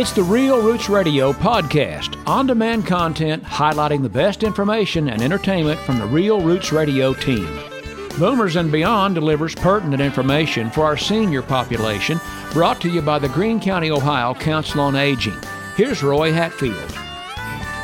It's the Real Roots Radio podcast, on-demand content highlighting the best information and entertainment from the Real Roots Radio team. Boomers and Beyond delivers pertinent information for our senior population, brought to you by the Greene County, Ohio Council on Aging. Here's Roy Hatfield.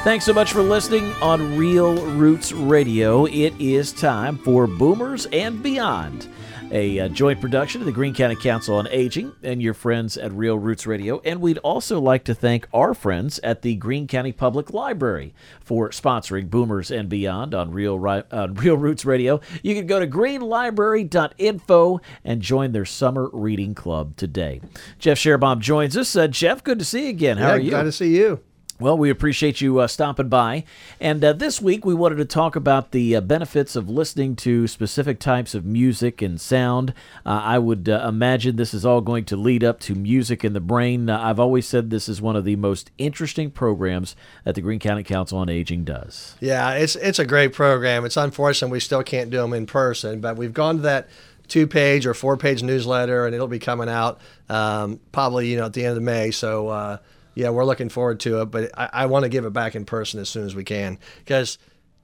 Thanks so much for listening on Real Roots Radio. It is time for Boomers and Beyond, a joint production of the Greene County Council on Aging and your friends at Real Roots Radio. And we'd also like to thank our friends at the Greene County Public Library for sponsoring Boomers and Beyond on Real Roots Radio. You can go to greenlibrary.info and join their summer reading club today. Jeff Sherbaum joins us. Jeff, good to see you again. How are you? Glad to see you. Well, we appreciate you stopping by. And this week, we wanted to talk about the benefits of listening to specific types of music and sound. I would imagine this is all going to lead up to Music in the Brain. I've always said this is one of the most interesting programs that the Greene County Council on Aging does. Yeah, it's a great program. It's unfortunate we still can't do them in person, but we've gone to that 2-page or 4-page newsletter, and it'll be coming out probably at the end of May. So, yeah, we're looking forward to it, but I want to give it back in person as soon as we can, because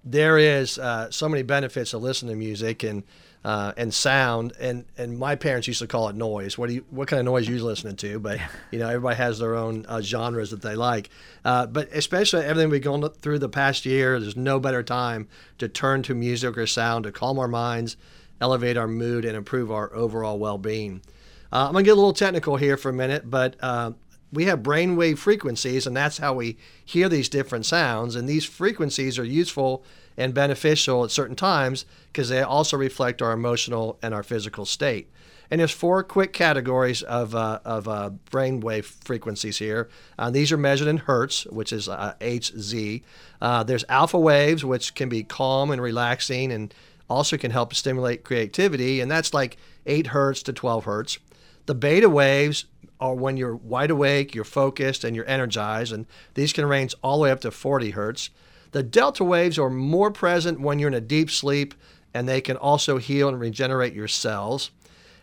there is so many benefits to listening to music and sound, and my parents used to call it noise. What kind of noise are you listening to? But everybody has their own genres that they like. But especially everything we've gone through the past year, there's no better time to turn to music or sound to calm our minds, elevate our mood, and improve our overall well-being. I'm gonna get a little technical here for a minute, but we have brainwave frequencies, and that's how we hear these different sounds. And these frequencies are useful and beneficial at certain times because they also reflect our emotional and our physical state. And there's 4 quick categories of brainwave frequencies here. These are measured in hertz, which is Hz. There's alpha waves, which can be calm and relaxing and also can help stimulate creativity, and that's like 8 hertz to 12 hertz. The beta waves are when you're wide awake, you're focused, and you're energized, and these can range all the way up to 40 hertz. The delta waves are more present when you're in a deep sleep, and they can also heal and regenerate your cells.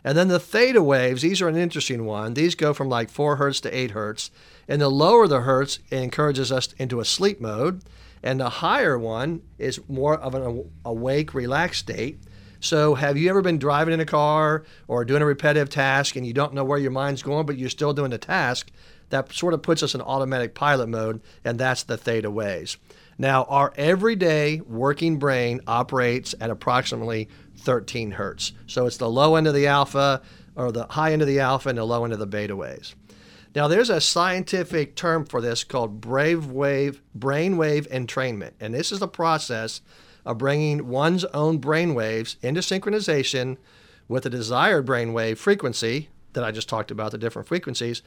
And then the theta waves, these are an interesting one. These go from like 4 hertz to 8 hertz, and the lower the hertz, it encourages us into a sleep mode, and the higher one is more of an awake, relaxed state. So have you ever been driving in a car or doing a repetitive task and you don't know where your mind's going, but you're still doing the task? That sort of puts us in automatic pilot mode, and that's the theta waves. Now, our everyday working brain operates at approximately 13 hertz. So it's the low end of the alpha, or the high end of the alpha, and the low end of the beta waves. Now, there's a scientific term for this called brainwave entrainment, and this is the process of bringing one's own brainwaves into synchronization with the desired brainwave frequency that I just talked about, the different frequencies,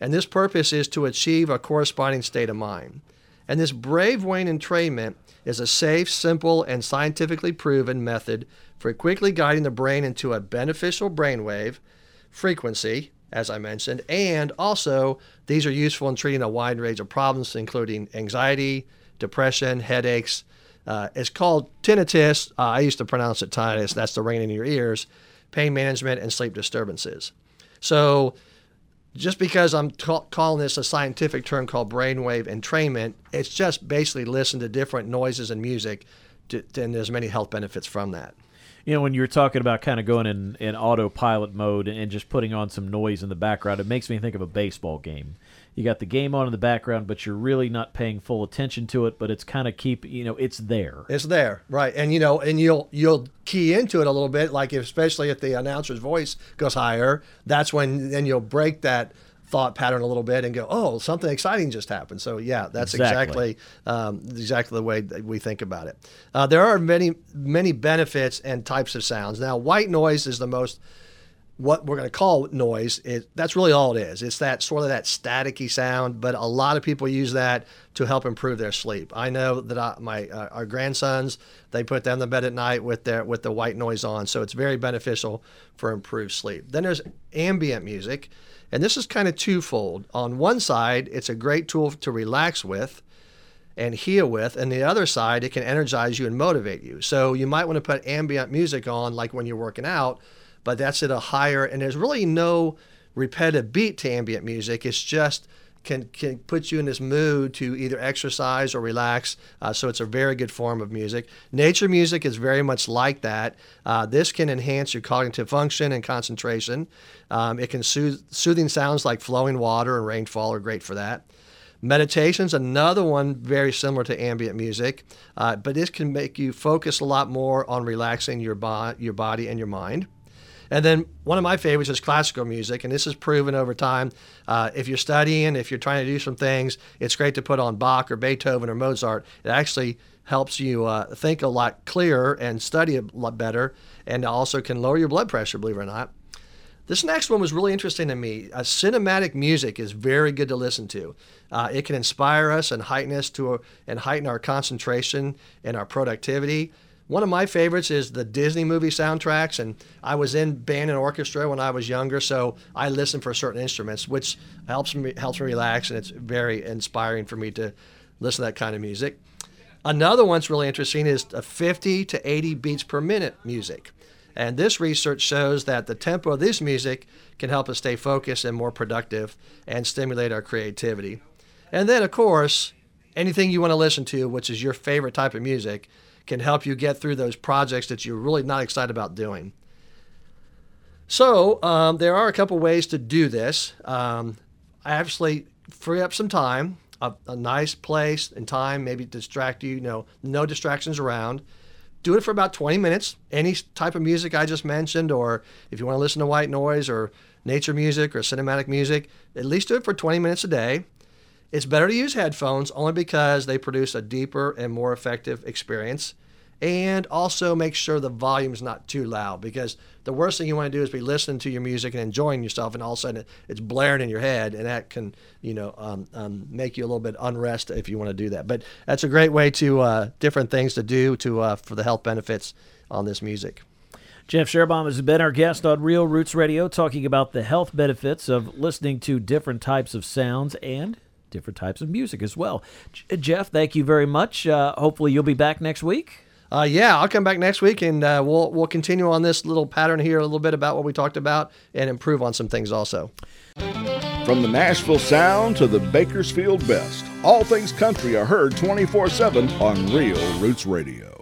and this purpose is to achieve a corresponding state of mind. And this brainwave entrainment is a safe, simple, and scientifically proven method for quickly guiding the brain into a beneficial brainwave frequency, as I mentioned, and also these are useful in treating a wide range of problems, including anxiety, depression, headaches. It's called tinnitus. I used to pronounce it tinnitus. That's the ringing in your ears. Pain management and sleep disturbances. So just because I'm calling this a scientific term called brainwave entrainment, it's just basically listen to different noises and music, and there's many health benefits from that. When you're talking about kind of going in autopilot mode and just putting on some noise in the background, it makes me think of a baseball game. You got the game on in the background, but you're really not paying full attention to it, but it's kind of it's there. It's there, right. And, and you'll key into it a little bit, like especially if the announcer's voice goes higher, that's when then you'll break that thought pattern a little bit and go, oh, something exciting just happened. So yeah, that's exactly the way that we think about it. There are many, many benefits and types of sounds. Now, white noise is the most, what we're going to call noise. That's really all it is. It's that sort of that staticky sound, but a lot of people use that to help improve their sleep. I know that our grandsons, they put them to bed at night with the white noise on. So it's very beneficial for improved sleep. Then there's ambient music. And this is kind of twofold. On one side, it's a great tool to relax with and heal with. And the other side, it can energize you and motivate you. So you might want to put ambient music on, like when you're working out, but that's at a higher, and there's really no repetitive beat to ambient music. It's just can put you in this mood to either exercise or relax. So it's a very good form of music. Nature music is very much like that. This can enhance your cognitive function and concentration. It can soothing sounds like flowing water and rainfall are great for that. Meditation's another one very similar to ambient music, but this can make you focus a lot more on relaxing your body and your mind. And then one of my favorites is classical music, and this is proven over time. If you're studying, if you're trying to do some things, it's great to put on Bach or Beethoven or Mozart. It actually helps you think a lot clearer and study a lot better, and also can lower your blood pressure, believe it or not. This next one was really interesting to me. Cinematic music is very good to listen to. It can inspire us and heighten our concentration and our productivity. One of my favorites is the Disney movie soundtracks, and I was in band and orchestra when I was younger, so I listen for certain instruments, which helps me relax, and it's very inspiring for me to listen to that kind of music. Another one's really interesting is 50 to 80 beats per minute music. And this research shows that the tempo of this music can help us stay focused and more productive and stimulate our creativity. And then, of course, anything you want to listen to, which is your favorite type of music, can help you get through those projects that you're really not excited about doing. So there are a couple ways to do this. I actually free up some time, a nice place and time, maybe distract you, no distractions around. Do it for about 20 minutes. Any type of music I just mentioned, or if you want to listen to white noise or nature music or cinematic music, at least do it for 20 minutes a day. It's better to use headphones only because they produce a deeper and more effective experience. And also make sure the volume's not too loud, because the worst thing you want to do is be listening to your music and enjoying yourself, and all of a sudden it's blaring in your head, and that can, make you a little bit unrest if you want to do that. But that's a great way to different things to do for the health benefits on this music. Jeff Sherbaum has been our guest on Real Roots Radio, talking about the health benefits of listening to different types of sounds and different types of music as well. Jeff, thank you very much. Hopefully you'll be back next week. Yeah, I'll come back next week, and we'll continue on this little pattern here a little bit about what we talked about and improve on some things also. From the Nashville Sound to the Bakersfield Best, all things country are heard 24/7 on Real Roots Radio.